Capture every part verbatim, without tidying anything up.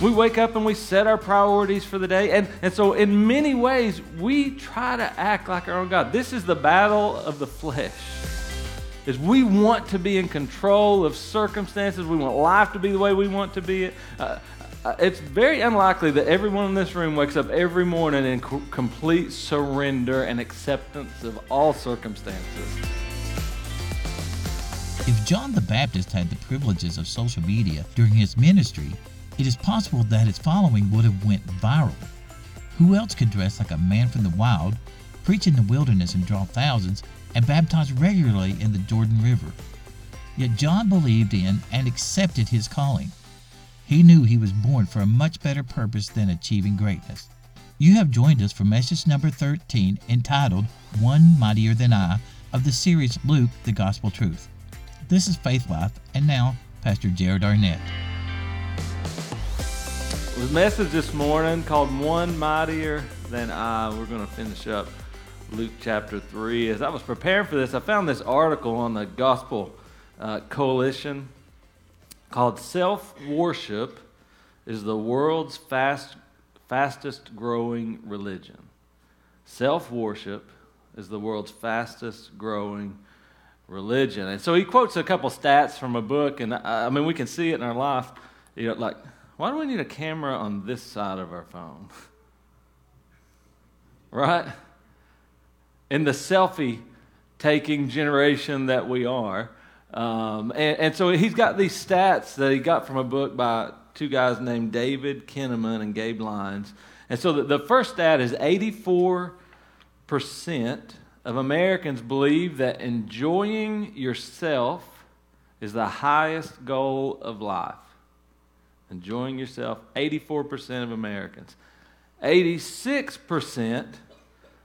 We wake up and we set our priorities for the day. And, and so in many ways, we try to act like our own God. This is the battle of the flesh. Is we want to be in control of circumstances. We want life to be the way we want to be it. Uh, it's very unlikely that everyone in this room wakes up every morning in co- complete surrender and acceptance of all circumstances. If John the Baptist had the privileges of social media during his ministry, it is possible that his following would have went viral. Who else could dress like a man from the wild, preach in the wilderness and draw thousands, and baptized regularly in the Jordan River? Yet John believed in and accepted his calling. He knew he was born for a much better purpose than achieving greatness. You have joined us for message number thirteen, entitled One Mightier Than I, of the series Luke, the Gospel Truth. This is Faith Life, and now, Pastor Jared Arnett. The message this morning called One Mightier Than I. We're going to finish up Luke chapter three. As I was preparing for this, I found this article on the Gospel uh, Coalition called Self-Worship is the World's fast, Fastest Growing Religion. Self-worship is the world's fastest growing religion. And so he quotes a couple stats from a book, and I, I mean, we can see it in our life. You know, like, why do we need a camera on this side of our phone? Right? In the selfie-taking generation that we are. Um, and, and so he's got these stats that he got from a book by two guys named David Kinnaman and Gabe Lyons. And so the, the first stat is eighty-four percent of Americans believe that enjoying yourself is the highest goal of life. Enjoying yourself, eighty-four percent of Americans. eighty-six percent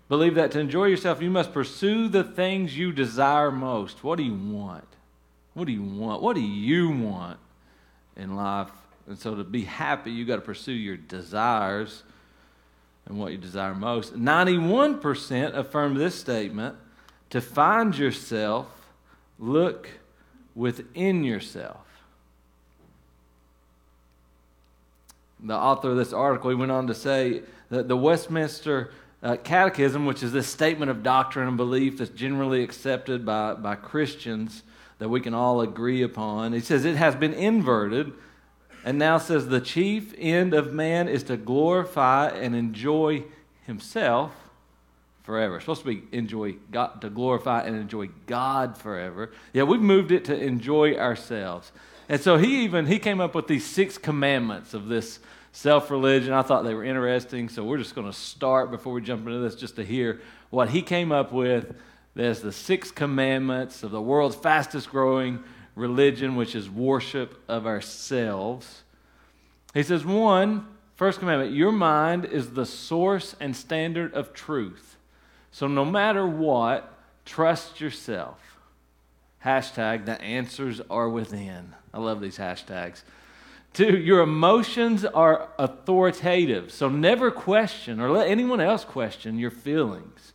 believe that to enjoy yourself, you must pursue the things you desire most. What do you want? What do you want? What do you want in life? And so to be happy, you got to pursue your desires and what you desire most. ninety-one percent affirm this statement: to find yourself, look within yourself. The author of this article, he went on to say that the Westminster Uh, Catechism, which is this statement of doctrine and belief that's generally accepted by, by Christians that we can all agree upon. He says it has been inverted and now says the chief end of man is to glorify and enjoy himself forever. It's supposed to be enjoy God, to glorify and enjoy God forever. Yeah, we've moved it to enjoy ourselves. And so he even, he came up with these six commandments of this self-religion. I thought they were interesting, so we're just going to start before we jump into this just to hear what he came up with. There's the six commandments of the world's fastest growing religion, which is worship of ourselves. He says, one, first commandment, your mind is the source and standard of truth. So no matter what, trust yourself. Hashtag, the answers are within. I love these hashtags. Two, your emotions are authoritative, so never question or let anyone else question your feelings.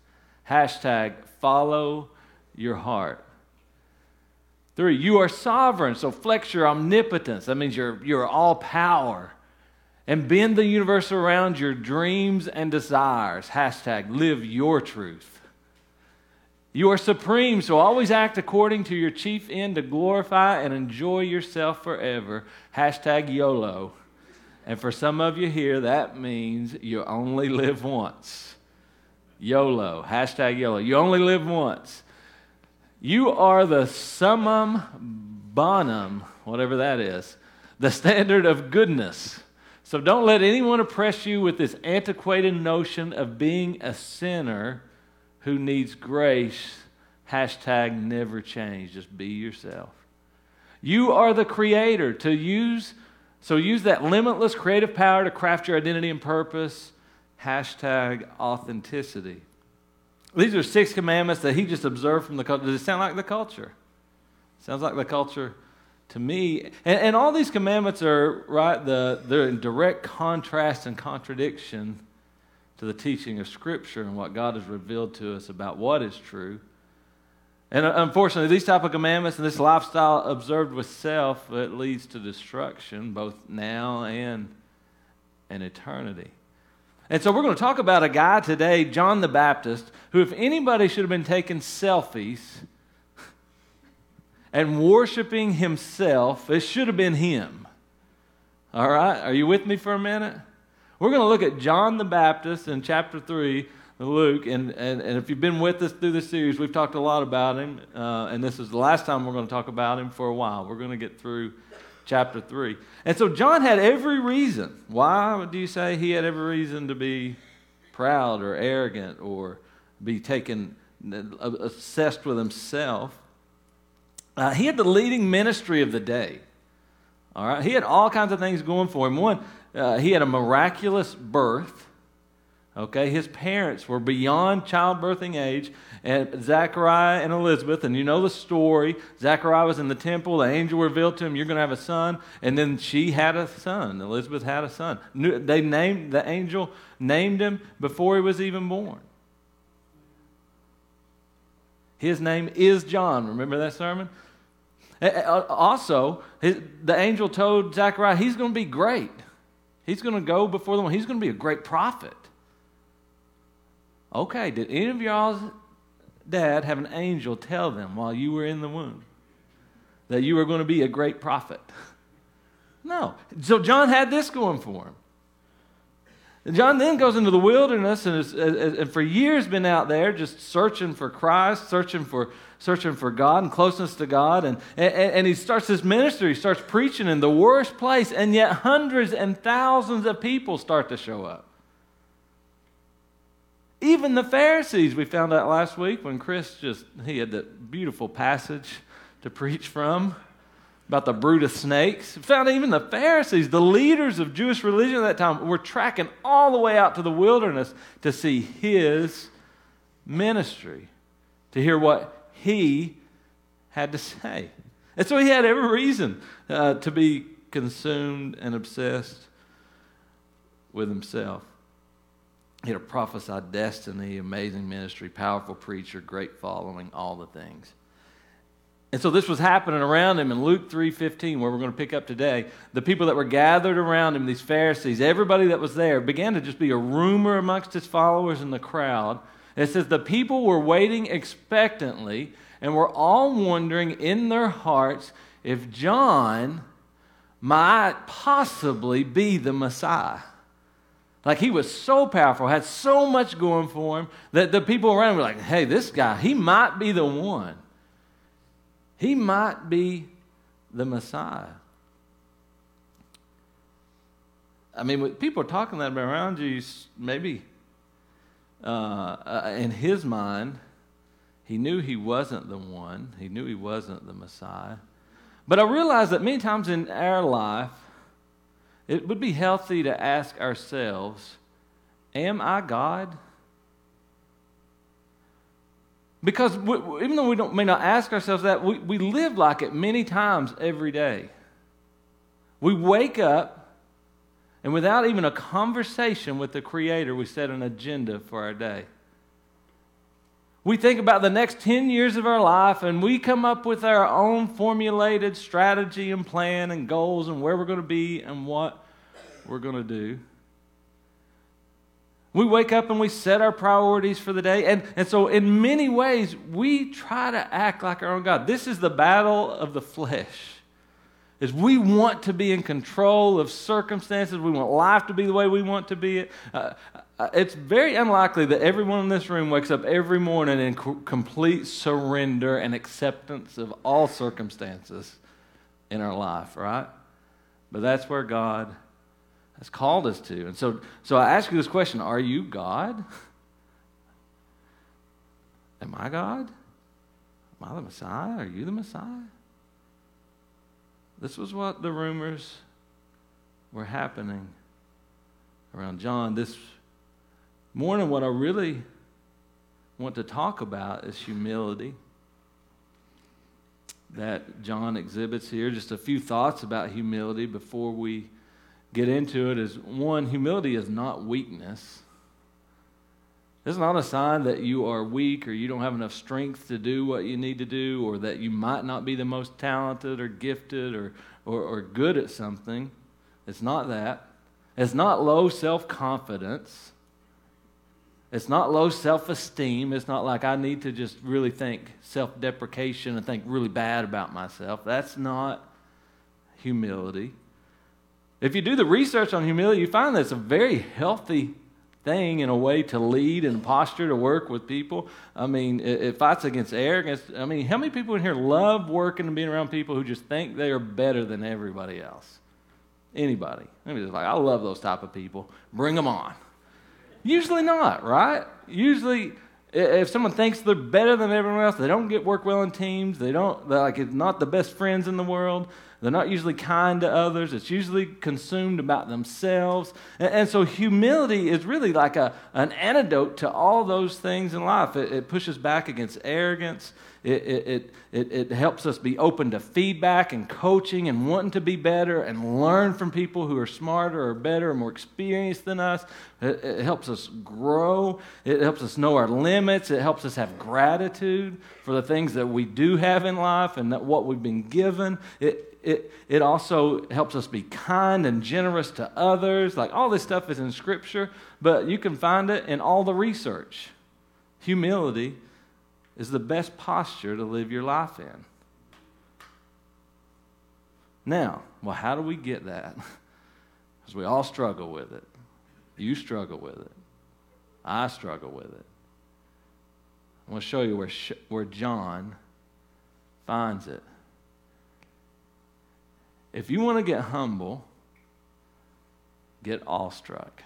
Hashtag, follow your heart. Three, you are sovereign, so flex your omnipotence. That means you're, you're all power. And bend the universe around your dreams and desires. Hashtag, live your truth. You are supreme, so always act according to your chief end to glorify and enjoy yourself forever. Hashtag YOLO. And for some of you here, that means you only live once. YOLO. Hashtag YOLO. You only live once. You are the summum bonum, whatever that is, the standard of goodness. So don't let anyone oppress you with this antiquated notion of being a sinner who needs grace. Hashtag, never change. Just be yourself. You are the creator. To use, so use that limitless creative power to craft your identity and purpose. Hashtag, authenticity. These are six commandments that he just observed from the culture. Does it sound like the culture? Sounds like the culture to me. And, and all these commandments are right. The, they're in direct contrast and contradiction to the teaching of Scripture and what God has revealed to us about what is true. And unfortunately, these type of commandments and this lifestyle observed with self, it leads to destruction both now and and eternity. And so we're going to talk about a guy today, John the Baptist, who if anybody should have been taking selfies and worshiping himself, it should have been him. All right? Are you with me for a minute? We're going to look at John the Baptist in chapter three of Luke. And, and, and if you've been with us through this series, we've talked a lot about him. Uh, and this is the last time we're going to talk about him for a while. We're going to get through chapter three. And so John had every reason. Why do you say he had every reason to be proud or arrogant or be taken, obsessed with himself? Uh, he had the leading ministry of the day. All right, he had all kinds of things going for him. One, uh, he had a miraculous birth. Okay, his parents were beyond childbirthing age, and Zechariah and Elizabeth, and you know the story. Zechariah was in the temple, the angel revealed to him, you're going to have a son, and then she had a son, Elizabeth had a son. They named, the angel named him before he was even born. His name is John, remember that sermon? Also, his, the angel told Zechariah, he's going to be great. He's going to go before the one, he's going to be a great prophet. Okay, did any of y'all's dad have an angel tell them while you were in the womb that you were going to be a great prophet? No. So John had this going for him. And John then goes into the wilderness and, is, and for years been out there just searching for Christ, searching for searching for God and closeness to God. And, and, and he starts this ministry, he starts preaching in the worst place, and yet hundreds and thousands of people start to show up. Even the Pharisees, we found out last week when Chris just, he had that beautiful passage to preach from about the brood of snakes. We found even the Pharisees, the leaders of Jewish religion at that time, were tracking all the way out to the wilderness to see his ministry, to hear what he had to say. And so he had every reason uh, to be consumed and obsessed with himself. He had a prophesied destiny, amazing ministry, powerful preacher, great following, all the things. And so this was happening around him in Luke three fifteen, where we're going to pick up today. The people that were gathered around him, these Pharisees, everybody that was there, began to just be a rumor amongst his followers in the crowd. And it says, the people were waiting expectantly and were all wondering in their hearts if John might possibly be the Messiah. Like, he was so powerful, had so much going for him, that the people around him were like, hey, this guy, he might be the one. He might be the Messiah. I mean, when people are talking that around you, maybe uh, in his mind, he knew he wasn't the one. He knew he wasn't the Messiah. But I realize that many times in our life, it would be healthy to ask ourselves, am I God? Because we, even though we don't, may not ask ourselves that, we, we live like it many times every day. We wake up, and without even a conversation with the Creator, we set an agenda for our day. We think about the next ten years of our life, and we come up with our own formulated strategy and plan and goals and where we're going to be and what we're going to do. We wake up and we set our priorities for the day. And, and so in many ways, we try to act like our own God. This is the battle of the flesh. Is we want to be in control of circumstances. We want life to be the way we want to be it. Uh, it's very unlikely that everyone in this room wakes up every morning in co- complete surrender and acceptance of all circumstances in our life, right? But that's where God has called us to. And so, so I ask you this question, are you God? Am I God? Am I the Messiah? Are you the Messiah? This was what the rumors were happening around John. This morning, what I really want to talk about is humility that John exhibits here. Just a few thoughts about humility before we get into it is, one, humility is not weakness. It's not a sign that you are weak or you don't have enough strength to do what you need to do or that you might not be the most talented or gifted or, or, or good at something. It's not that. It's not low self-confidence. It's not low self-esteem. It's not like I need to just really think self-deprecation and think really bad about myself. That's not humility. If you do the research on humility, you find that it's a very healthy thing in a way to lead and posture to work with people. I mean, it, it fights against arrogance. I mean, how many people in here love working and being around people who just think they are better than everybody else? Anybody? I mean, it's like, I love those type of people. Bring them on. Usually not, right? Usually, if someone thinks they're better than everyone else, they don't get work well in teams. They don't, they're like, not the best friends in the world. They're not usually kind to others. It's usually consumed about themselves. And, and so humility is really like a, an antidote to all those things in life. It, it pushes back against arrogance. It, it, it, it helps us be open to feedback and coaching and wanting to be better and learn from people who are smarter or better or more experienced than us. It, it helps us grow. It helps us know our limits. It helps us have gratitude for the things that we do have in life and that what we've been given. It It it also helps us be kind and generous to others. Like, all this stuff is in Scripture, but you can find it in all the research. Humility is the best posture to live your life in. Now, well, how do we get that? Because we all struggle with it. You struggle with it. I struggle with it. I'm going to show you where where John finds it. If you want to get humble, get awestruck.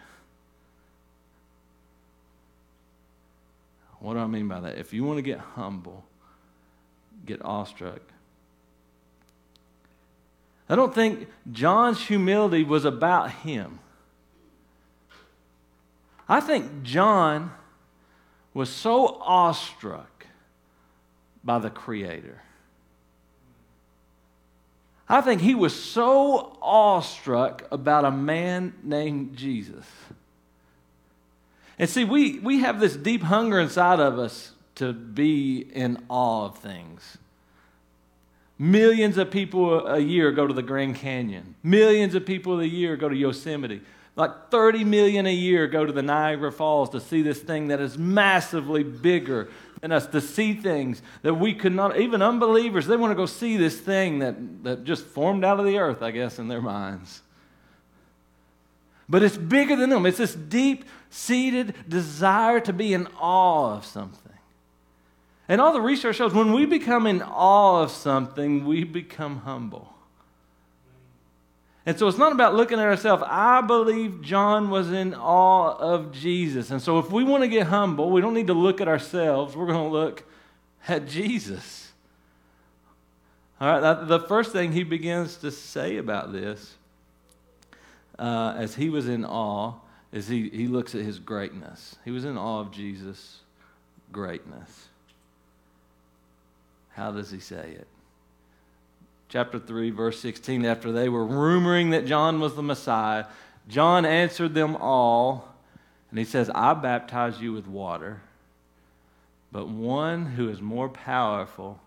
What do I mean by that? If you want to get humble, get awestruck. I don't think John's humility was about him. I think John was so awestruck by the Creator. I think he was so awestruck about a man named Jesus. And see, we, we have this deep hunger inside of us to be in awe of things. Millions of people a year go to the Grand Canyon. Millions of people a year go to Yosemite. Like thirty million a year go to the Niagara Falls to see this thing that is massively bigger than us, to see things that we could not, even unbelievers, they want to go see this thing that, that just formed out of the earth, I guess, in their minds. But it's bigger than them. It's this deep-seated desire to be in awe of something. And all the research shows when we become in awe of something, we become humble. And so it's not about looking at ourselves. I believe John was in awe of Jesus. And so if we want to get humble, we don't need to look at ourselves. We're going to look at Jesus. All right, the first thing he begins to say about this, uh, as he was in awe, is he, he looks at his greatness. He was in awe of Jesus' greatness. How does he say it? Chapter three, verse sixteen, after they were rumoring that John was the Messiah, John answered them all, and he says, I baptize you with water, but one who is more powerful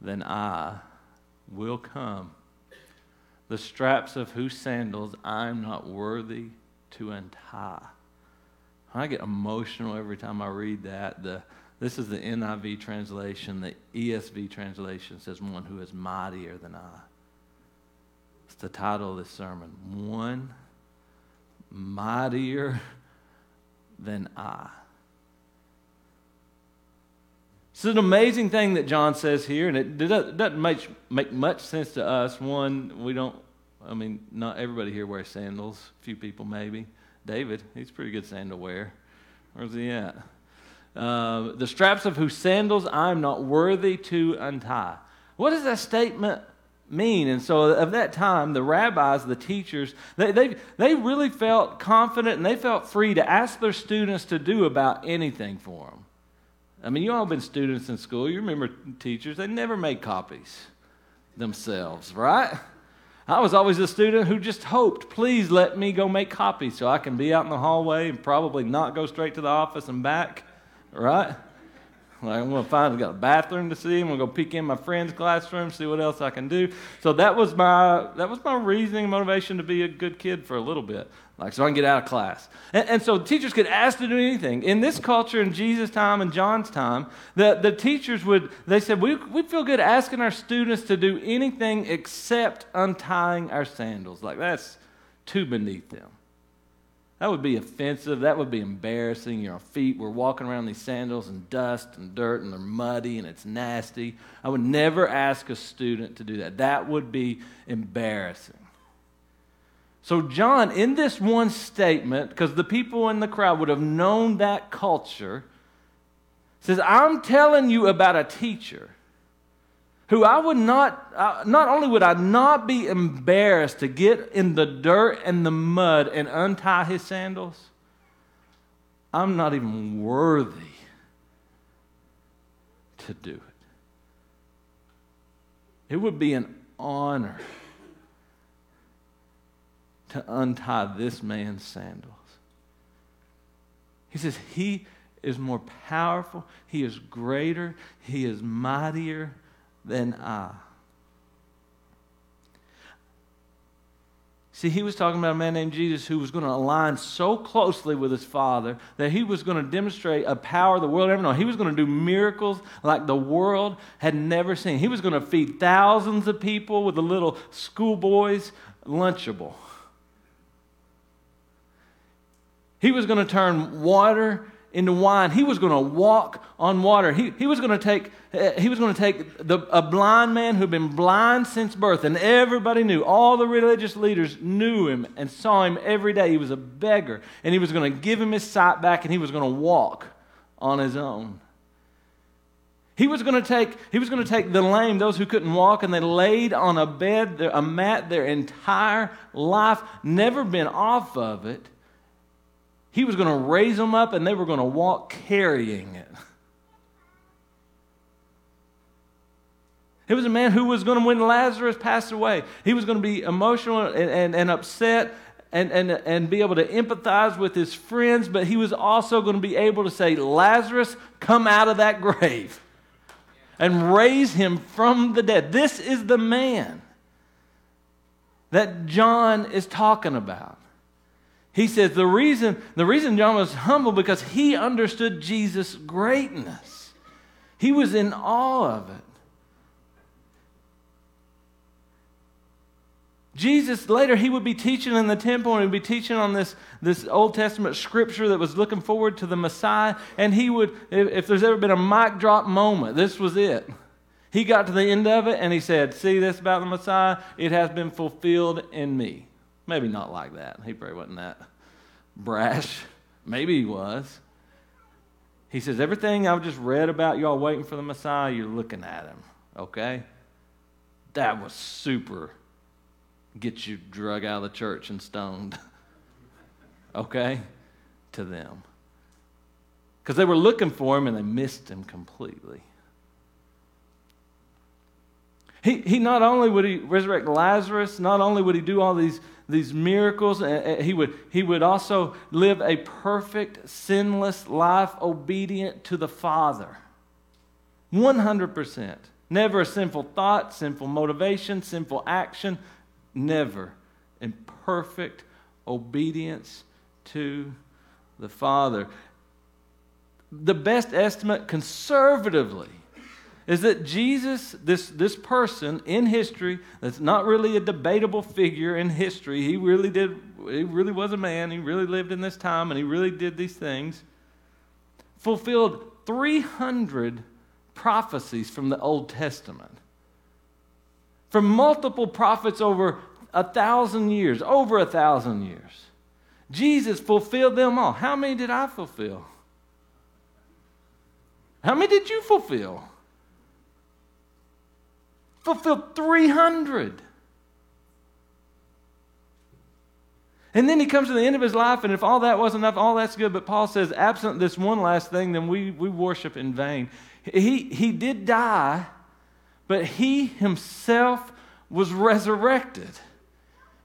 than I will come, the straps of whose sandals I'm not worthy to untie. I get emotional every time I read that. The This is the N I V translation. The E S V translation says, one who is mightier than I. It's the title of this sermon. One mightier than I. It's an amazing thing that John says here, and it doesn't make, make much sense to us. One, we don't, I mean, not everybody here wears sandals. A few people maybe. David, he's a pretty good sandal wearer. Where's he at? Uh, the straps of whose sandals I'm not worthy to untie. What does that statement mean? And so of that time, the rabbis, the teachers, they, they, they really felt confident and they felt free to ask their students to do about anything for them. I mean, you all been students in school. You remember teachers. They never made copies themselves, right? I was always a student who just hoped, please let me go make copies so I can be out in the hallway and probably not go straight to the office and back. Right? Like, I'm going to find, I've got a bathroom to see. I'm going to go peek in my friend's classroom, see what else I can do. So that was my that was my reasoning, motivation to be a good kid for a little bit, like so I can get out of class. And, and so teachers could ask to do anything. In this culture, in Jesus' time and John's time, the, the teachers would, they said, we we feel good asking our students to do anything except untying our sandals. Like, that's too beneath them. That would be offensive. That would be embarrassing. Your feet were walking around these sandals and dust and dirt, and they're muddy, and it's nasty. I would never ask a student to do that. That would be embarrassing. So John, in this one statement, because the people in the crowd would have known that culture, says, I'm telling you about a teacher who I would not, uh, not only would I not be embarrassed to get in the dirt and the mud and untie his sandals, I'm not even worthy to do it. It would be an honor to untie this man's sandals. He says, he is more powerful, he is greater, he is mightier than I. See, he was talking about a man named Jesus who was going to align so closely with his Father that he was going to demonstrate a power the world never knew. He was going to do miracles like the world had never seen. He was going to feed thousands of people with a little schoolboy's lunchable. He was going to turn water into wine. He was going to walk on water. He, he was going to take, he was going to take the, a blind man who'd been blind since birth, and everybody knew. All the religious leaders knew him and saw him every day. He was a beggar, and he was going to give him his sight back, and he was going to walk on his own. He was going to take, he was going to take the lame, those who couldn't walk, and they laid on a bed, a mat, their entire life, never been off of it. He was going to raise them up, and they were going to walk carrying it. It was a man who was going to, when Lazarus passed away, he was going to be emotional and, and, and upset and, and, and be able to empathize with his friends, but he was also going to be able to say, Lazarus, come out of that grave and raise him from the dead. This is the man that John is talking about. He says the reason, the reason John was humble because he understood Jesus' greatness. He was in awe of it. Jesus, later he would be teaching in the temple, and he would be teaching on this, this Old Testament scripture that was looking forward to the Messiah. And he would, if, if there's ever been a mic drop moment, this was it. He got to the end of it and he said, see this about the Messiah? It has been fulfilled in me. Maybe not like that. He probably wasn't that brash. Maybe he was. He says, everything I've just read about y'all waiting for the Messiah, you're looking at him, okay? That was super. Get you drug out of the church and stoned, okay, to them. Because they were looking for him and they missed him completely. He, he not only would he resurrect Lazarus, not only would he do all these, these miracles, he would, he would also live a perfect, sinless life obedient to the Father. one hundred percent. Never a sinful thought, sinful motivation, sinful action. Never. In perfect obedience to the Father. The best estimate conservatively is that Jesus, this, this person in history, that's not really a debatable figure in history. He really did, he really was a man. He really lived in this time, and he really did these things. Fulfilled three hundred prophecies from the Old Testament. From multiple prophets over a thousand years, over a thousand years. Jesus fulfilled them all. How many did I fulfill? How many did you fulfill? Fulfilled three hundred. And then he comes to the end of his life, and if all that wasn't enough, all that's good, but Paul says, absent this one last thing, then we, we worship in vain. He, he did die, but he himself was resurrected.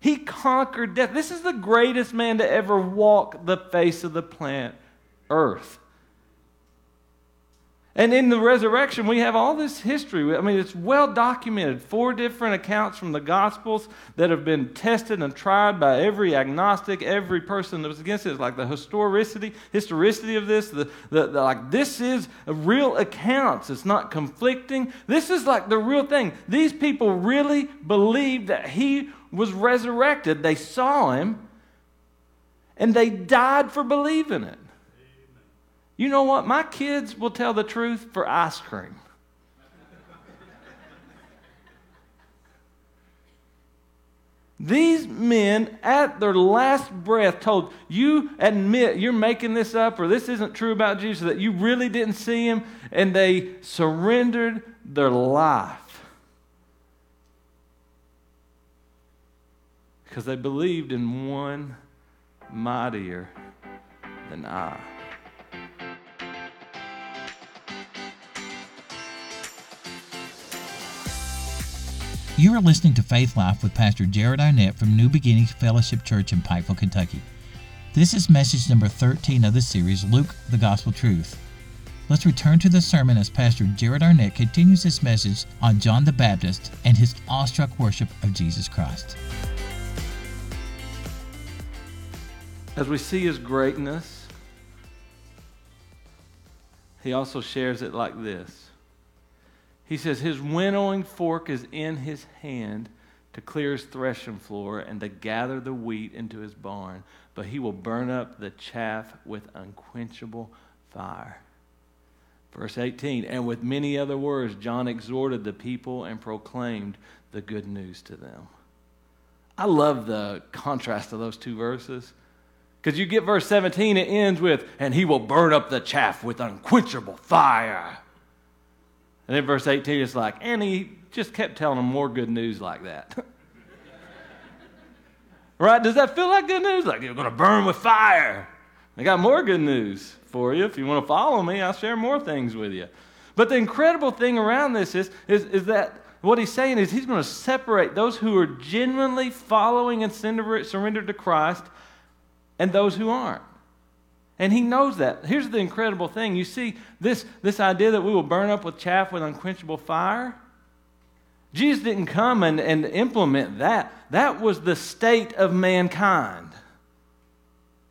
He conquered death. This is the greatest man to ever walk the face of the planet Earth. And in the resurrection, we have all this history. I mean, it's well documented. Four different accounts from the Gospels that have been tested and tried by every agnostic, every person that was against it. It's like the historicity, historicity of this. The, the, the like this is real accounts. It's not conflicting. This is like the real thing. These people really believed that he was resurrected. They saw him, and they died for believing it. You know what? My kids will tell the truth for ice cream. These men, at their last breath, told, you admit you're making this up or this isn't true about Jesus, that you really didn't see him, and they surrendered their life because they believed in one mightier than I. You are listening to Faith Life with Pastor Jared Arnett from New Beginnings Fellowship Church in Pikeville, Kentucky. This is message number thirteen of the series, Luke, the Gospel Truth. Let's return to the sermon as Pastor Jared Arnett continues his message on John the Baptist and his awestruck worship of Jesus Christ. As we see his greatness, he also shares it like this. He says, his winnowing fork is in his hand to clear his threshing floor and to gather the wheat into his barn, but he will burn up the chaff with unquenchable fire. Verse eighteen, and with many other words, John exhorted the people and proclaimed the good news to them. I love the contrast of those two verses, because you get verse seventeen, it ends with, and he will burn up the chaff with unquenchable fire. And then verse eighteen is like, and he just kept telling them more good news like that. Right? Does that feel like good news? Like you're going to burn with fire. I got more good news for you. If you want to follow me, I'll share more things with you. But the incredible thing around this is, is, is that what he's saying is he's going to separate those who are genuinely following and surrendered to Christ and those who aren't. And he knows that. Here's the incredible thing. You see, this, this idea that we will burn up with chaff with unquenchable fire, Jesus didn't come and, and implement that. That was the state of mankind.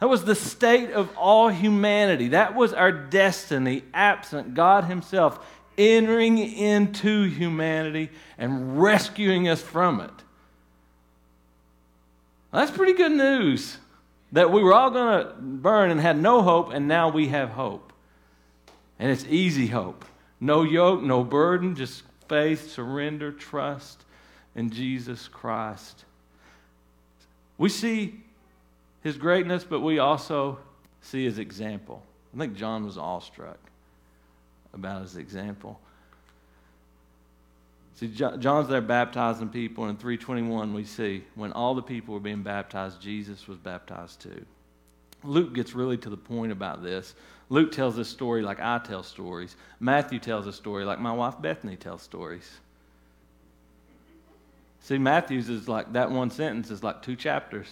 That was the state of all humanity. That was our destiny, absent God himself entering into humanity and rescuing us from it. That's pretty good news. That we were all going to burn and had no hope, and now we have hope. And it's easy hope. No yoke, no burden, just faith, surrender, trust in Jesus Christ. We see his greatness, but we also see his example. I think John was awestruck about his example. See, John's there baptizing people, and in three twenty-one we see when all the people were being baptized, Jesus was baptized too. Luke gets really to the point about this. Luke tells this story like I tell stories. Matthew tells a story like my wife Bethany tells stories. See, Matthew's is like that one sentence is like two chapters.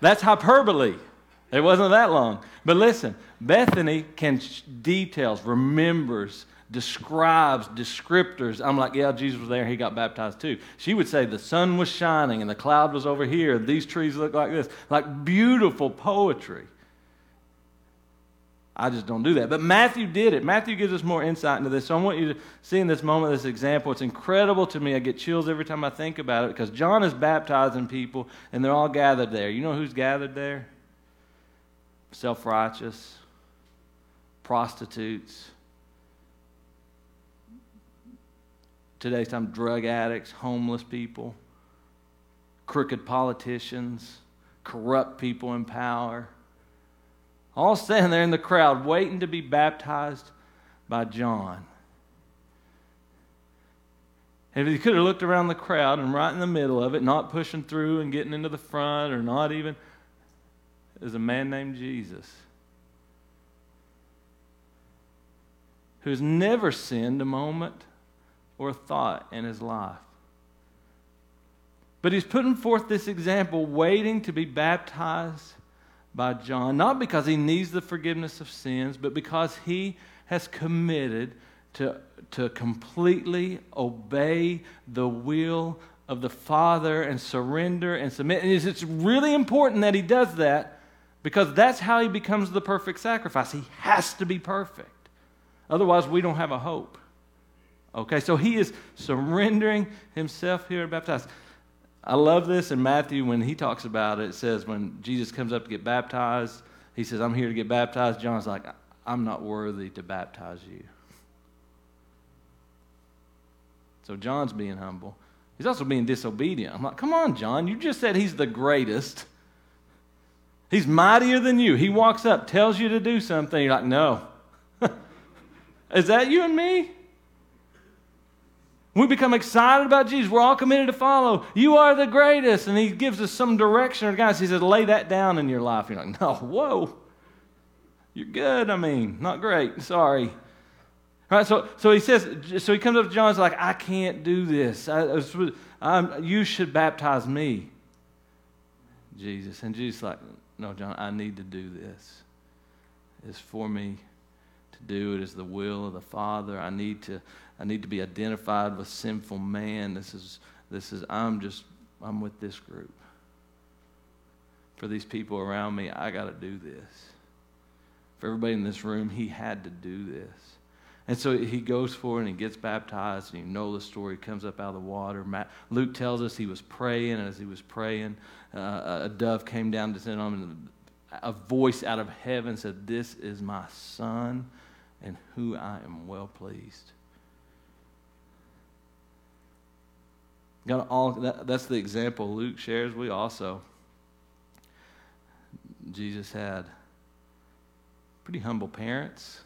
That's hyperbole. It wasn't that long. But listen, Bethany can sh- details, remembers, describes, descriptors. I'm like, yeah, Jesus was there. He got baptized too. She would say the sun was shining and the cloud was over here. These trees look like this. Like beautiful poetry. I just don't do that. But Matthew did it. Matthew gives us more insight into this. So I want you to see in this moment, this example. It's incredible to me. I get chills every time I think about it because John is baptizing people and they're all gathered there. You know who's gathered there? Self-righteous, prostitutes, today's time, drug addicts, homeless people, crooked politicians, corrupt people in power, all standing there in the crowd waiting to be baptized by John. And if you could have looked around the crowd and right in the middle of it, not pushing through and getting into the front or not even, is a man named Jesus who has never sinned a moment or thought in his life. But he's putting forth this example, waiting to be baptized by John, not because he needs the forgiveness of sins, but because he has committed to, to completely obey the will of the Father and surrender and submit. And it's really important that he does that, because that's how he becomes the perfect sacrifice. He has to be perfect. Otherwise, we don't have a hope. Okay, so he is surrendering himself here at baptized. I love this in Matthew when he talks about it. It says when Jesus comes up to get baptized, he says, I'm here to get baptized. John's like, I'm not worthy to baptize you. So John's being humble. He's also being disobedient. I'm like, come on, John. You just said he's the greatest. He's mightier than you. He walks up, tells you to do something. You're like, no. Is that you and me? We become excited about Jesus. We're all committed to follow. You are the greatest. And he gives us some direction or guidance. He says, lay that down in your life. You're like, no, whoa. You're good, I mean. Not great. Sorry. All right, so, so he says, so he comes up to John and is like, I can't do this. I, I'm, you should baptize me, Jesus. And Jesus is like, no, John, I need to do this. It's for me to do. It is the will of the Father. I need to... I need to be identified with sinful man. This is, this is, I'm just, I'm with this group. For these people around me, I got to do this. For everybody in this room, he had to do this. And so he goes for it and he gets baptized, and you know the story. He comes up out of the water. Matt, Luke tells us he was praying, and as he was praying, uh, a dove came down to sit on him, and a voice out of heaven said, this is my son in who I am well pleased. God, all that, that's the example Luke shares. We also, Jesus had pretty humble parents.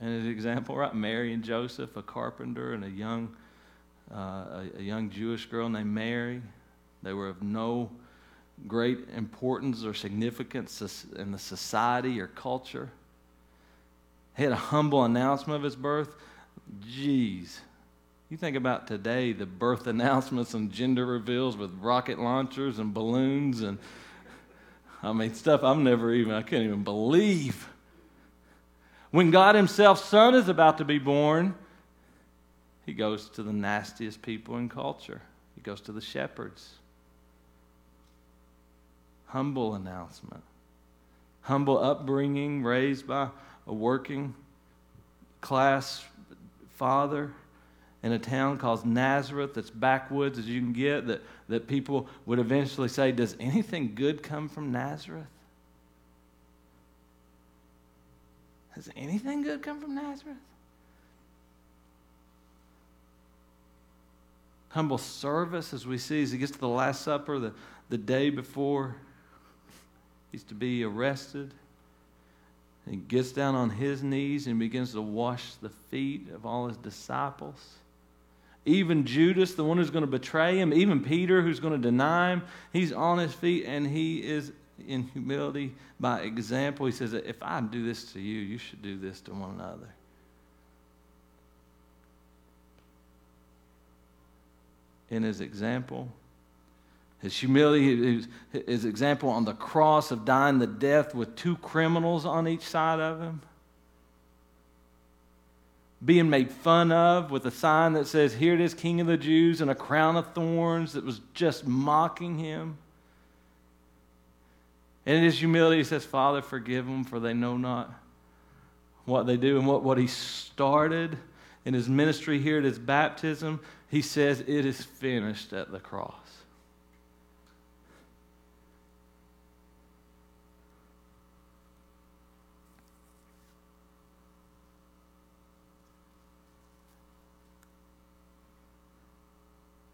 And an example, right? Mary and Joseph, a carpenter, and a young, uh, a, a young Jewish girl named Mary. They were of no great importance or significance in the society or culture. He had a humble announcement of his birth. Jeez. You think about today, the birth announcements and gender reveals with rocket launchers and balloons and, I mean, stuff I've never even, I can't even believe. When God himself, son, is about to be born, he goes to the nastiest people in culture. He goes to the shepherds. Humble announcement. Humble upbringing, raised by a working class father in a town called Nazareth, that's backwoods as you can get, that, that people would eventually say, does anything good come from Nazareth? Does anything good come from Nazareth? Humble service, as we see, as he gets to the Last Supper, the, the day before he's to be arrested. And he gets down on his knees and begins to wash the feet of all his disciples. Even Judas, the one who's going to betray him, even Peter, who's going to deny him, he's on his feet, and he is in humility by example. He says, if I do this to you, you should do this to one another. In his example, his humility, his, his example on the cross of dying the death with two criminals on each side of him. Being made fun of with a sign that says, here it is, King of the Jews, and a crown of thorns that was just mocking him. And in his humility, he says, Father, forgive them, for they know not what they do. And what, what he started in his ministry here at his baptism, he says, it is finished at the cross.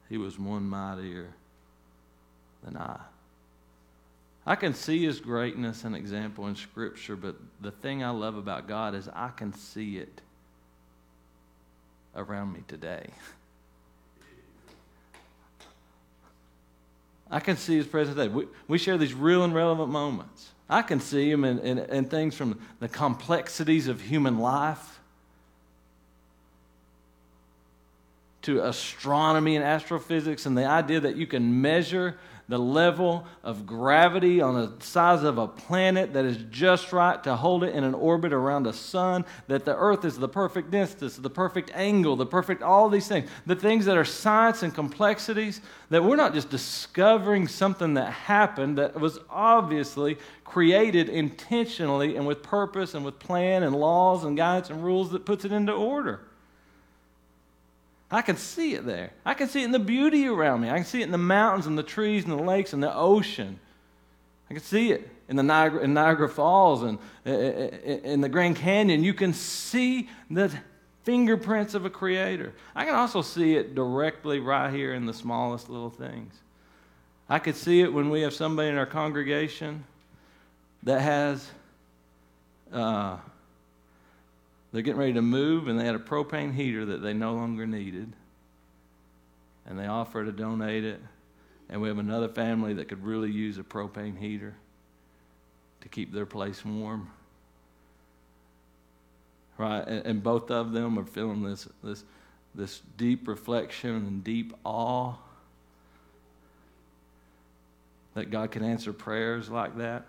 He was one mightier than I. I can see his greatness and example in Scripture, but the thing I love about God is I can see it around me today. I can see his presence today. We, we share these real and relevant moments. I can see him in, in, in things from the complexities of human life, to astronomy and astrophysics and the idea that you can measure the level of gravity on the size of a planet that is just right to hold it in an orbit around a sun, that the earth is the perfect distance, the perfect angle, the perfect, all these things, the things that are science and complexities, that we're not just discovering something that happened that was obviously created intentionally and with purpose and with plan and laws and guidance and rules that puts it into order. I can see it there. I can see it in the beauty around me. I can see it in the mountains and the trees and the lakes and the ocean. I can see it in the Niagara, in Niagara Falls and in the Grand Canyon. You can see the fingerprints of a creator. I can also see it directly right here in the smallest little things. I could see it when we have somebody in our congregation that has... Uh, They're getting ready to move, and they had a propane heater that they no longer needed. And they offer to donate it. And we have another family that could really use a propane heater to keep their place warm. Right? And, and both of them are feeling this, this, this deep reflection and deep awe that God can answer prayers like that.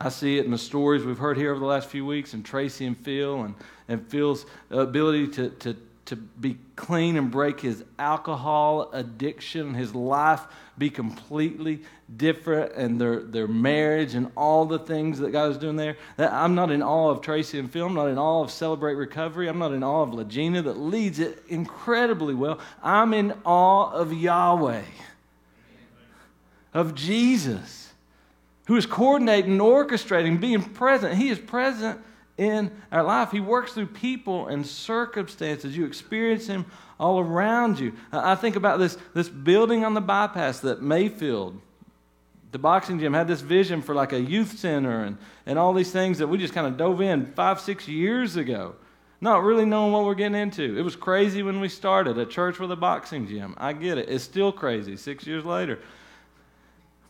I see it in the stories we've heard here over the last few weeks, and Tracy and Phil, and, and Phil's ability to, to, to be clean and break his alcohol addiction, his life be completely different, and their, their marriage and all the things that God is doing there. That I'm not in awe of Tracy and Phil. I'm not in awe of Celebrate Recovery. I'm not in awe of Legina that leads it incredibly well. I'm in awe of Yahweh, of Jesus, who is coordinating and orchestrating, being present. He is present in our life. He works through people and circumstances. You experience Him all around you. I think about this, this building on the bypass that Mayfield, the boxing gym, had this vision for like a youth center and, and all these things that we just kind of dove in five, six years ago, not really knowing what we're getting into. It was crazy when we started, a church with a boxing gym. I get it. It's still crazy six years later.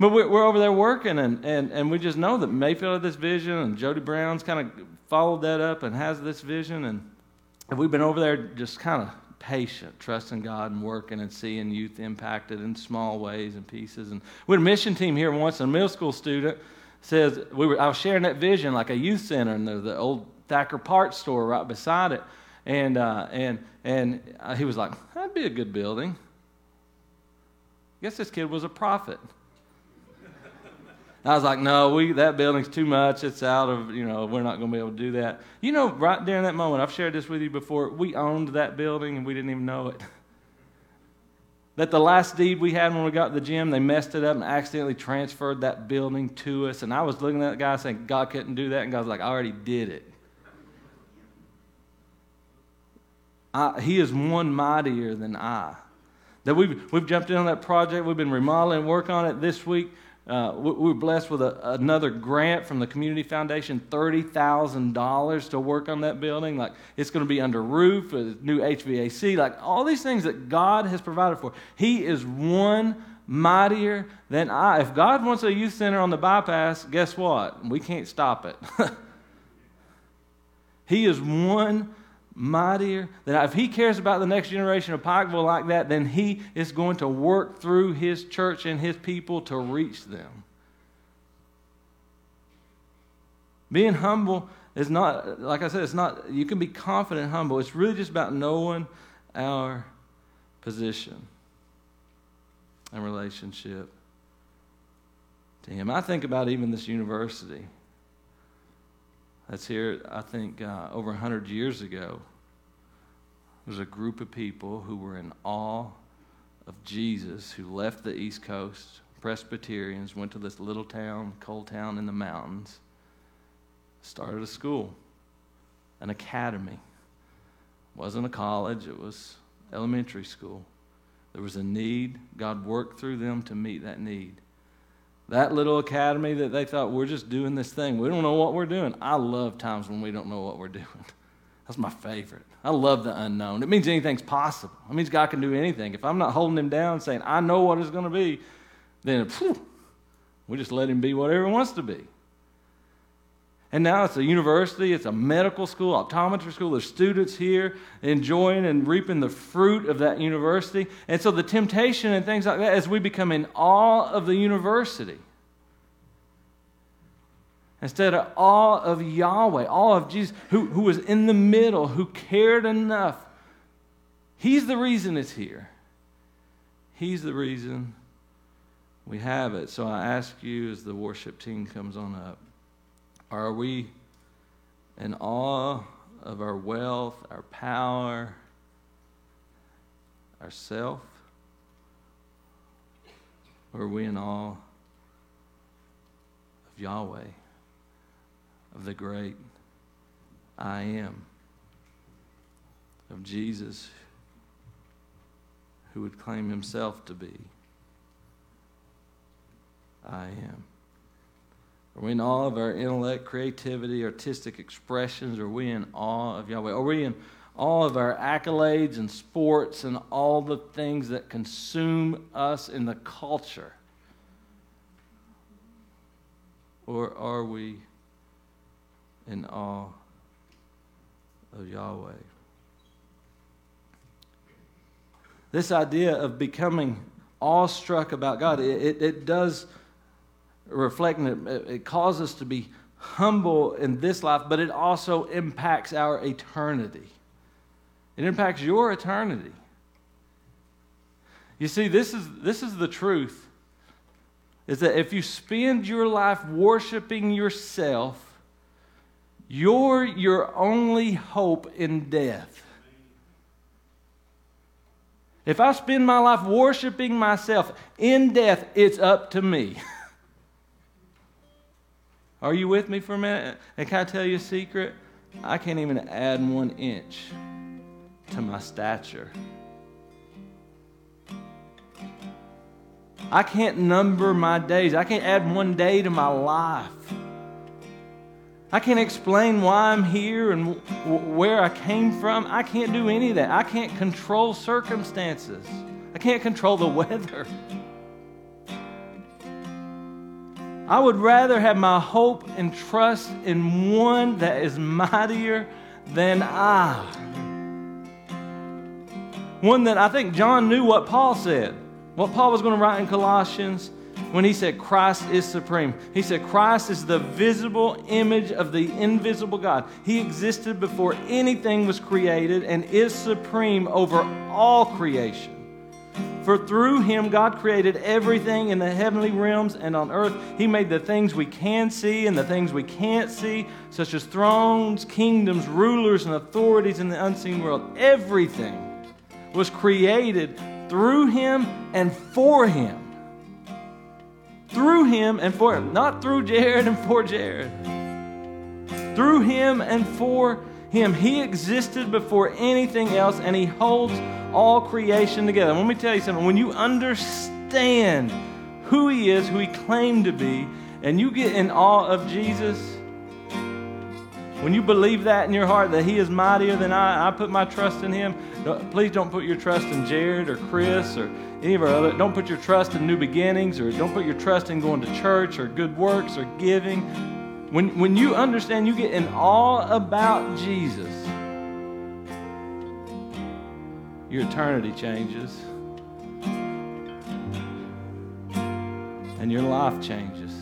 But we're over there working, and, and, and we just know that Mayfield had this vision, and Jody Brown's kind of followed that up and has this vision. And we've been over there just kind of patient, trusting God and working and seeing youth impacted in small ways and pieces. And we had a mission team here once, and a middle school student says, we were, I was sharing that vision like a youth center, and there's the old Thacker Parts store right beside it. And, uh, and, and he was like, that'd be a good building. I guess this kid was a prophet. I was like, no, we that building's too much. It's out of, you know, we're not going to be able to do that. You know, right during that moment, I've shared this with you before, we owned that building and we didn't even know it. That the last deed we had when we got to the gym, they messed it up and accidentally transferred that building to us. And I was looking at that guy saying, God couldn't do that. And God's like, I already did it. I, he is one mightier than I. That we've, we've jumped in on that project. We've been remodeling, work on it this week. Uh, we were blessed with a, another grant from the Community Foundation, thirty thousand dollars to work on that building. Like, it's going to be under roof, new H V A C, like all these things that God has provided for. He is one mightier than I. If God wants a youth center on the bypass, guess what? We can't stop it. He is one mightier than I. If He cares about the next generation of Pikeville like that, then He is going to work through His church and His people to reach them. Being humble is not, like I said, it's not, you can be confident humble. It's really just about knowing our position and relationship to Him. I think about even this university that's here, I think, uh, over one hundred years ago. There's a group of people who were in awe of Jesus, who left the East Coast, Presbyterians, went to this little town, coal town in the mountains, started a school, an academy. It wasn't a college, it was elementary school. There was a need. God worked through them to meet that need. That little academy that they thought, we're just doing this thing. We don't know what we're doing. I love times when we don't know what we're doing. That's my favorite. I love the unknown. It means anything's possible. It means God can do anything. If I'm not holding Him down saying, I know what it's going to be, then phew, we just let Him be whatever He wants to be. And now it's a university, it's a medical school, optometry school. There's students here enjoying and reaping the fruit of that university. And so the temptation and things like that as we become in awe of the university. Instead of awe of Yahweh, awe of Jesus, who, who was in the middle, who cared enough. He's the reason it's here. He's the reason we have it. So I ask you as the worship team comes on up, are we in awe of our wealth, our power, ourself? Or are we in awe of Yahweh, of the great I am, of Jesus, who would claim himself to be I am? Are we in awe of our intellect, creativity, artistic expressions? Are we in awe of Yahweh? Are we in awe of our accolades and sports and all the things that consume us in the culture? Or are we in awe of Yahweh? This idea of becoming awestruck about God, it, it, it does reflect, it, it causes us to be humble in this life, but it also impacts our eternity. It impacts your eternity. You see, this is this is the truth, is that if you spend your life worshiping yourself, you're your only hope in death. If I spend my life worshiping myself in death, it's up to me. Are you with me for a minute? And can I tell you a secret? I can't even add one inch to my stature. I can't number my days. I can't add one day to my life. I can't explain why I'm here and w- where I came from. I can't do any of that. I can't control circumstances. I can't control the weather. I would rather have my hope and trust in one that is mightier than I. One that I think John knew what Paul said, what Paul was going to write in Colossians. When he said Christ is supreme, he said Christ is the visible image of the invisible God. He existed before anything was created and is supreme over all creation. For through him God created everything in the heavenly realms and on earth. He made the things we can see and the things we can't see, such as thrones, kingdoms, rulers, and authorities in the unseen world. Everything was created through him and for him. Through him and for him. Not through Jared and for Jared. Through him and for him. He existed before anything else, and he holds all creation together. And let me tell you something. When you understand who he is, who he claimed to be, and you get in awe of Jesus, when you believe that in your heart, that he is mightier than I, I put my trust in him. Please don't put your trust in Jared or Chris or any of our other. Don't put your trust in New Beginnings, or don't put your trust in going to church or good works or giving. When, when you understand, you get in awe about Jesus, your eternity changes. And your life changes.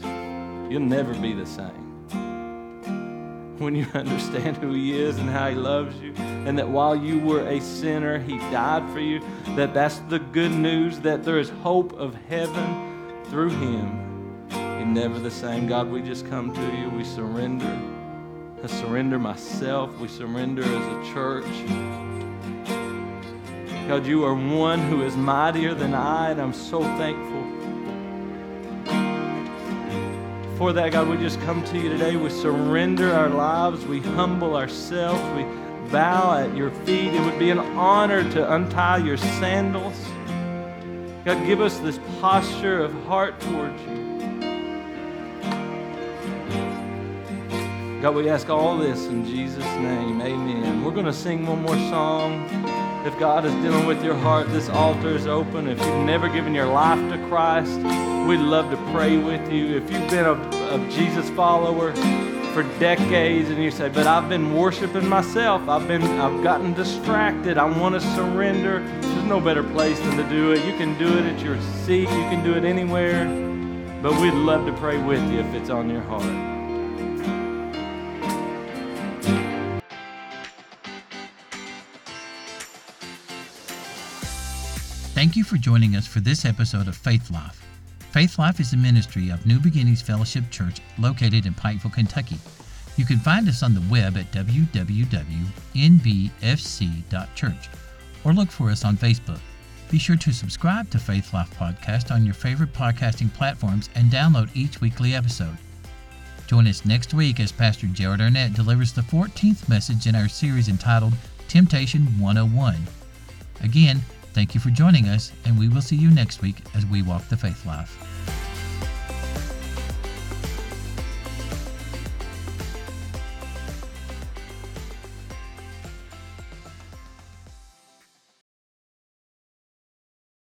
You'll never be the same. When you understand who he is and how he loves you, and that while you were a sinner, he died for you, that that's the good news, that there is hope of heaven through him. You're never the same. God, we just come to you. We surrender. I surrender myself. We surrender as a church. God, you are one who is mightier than I, and I'm so thankful for that. God, we just come to you today. We surrender our lives. We humble ourselves. We bow at your feet. It would be an honor to untie your sandals. God, give us this posture of heart towards you. God, we ask all this in Jesus' name. Amen. We're going to sing one more song. If God is dealing with your heart, this altar is open. If you've never given your life to Christ, we'd love to pray with you. If you've been a, a Jesus follower for decades and you say, but I've been worshiping myself. I've been, I've gotten distracted. I want to surrender. There's no better place than to do it. You can do it at your seat. You can do it anywhere. But we'd love to pray with you if it's on your heart. Thank you for joining us for this episode of Faith Life. Faith Life is a ministry of New Beginnings Fellowship Church located in Pikeville, Kentucky. You can find us on the web at w w w dot n b f c dot church or look for us on Facebook. Be sure to subscribe to Faith Life Podcast on your favorite podcasting platforms and download each weekly episode. Join us next week as Pastor Jared Arnett delivers the fourteenth message in our series entitled Temptation one oh one. Again, thank you for joining us, and we will see you next week as we walk the faith life.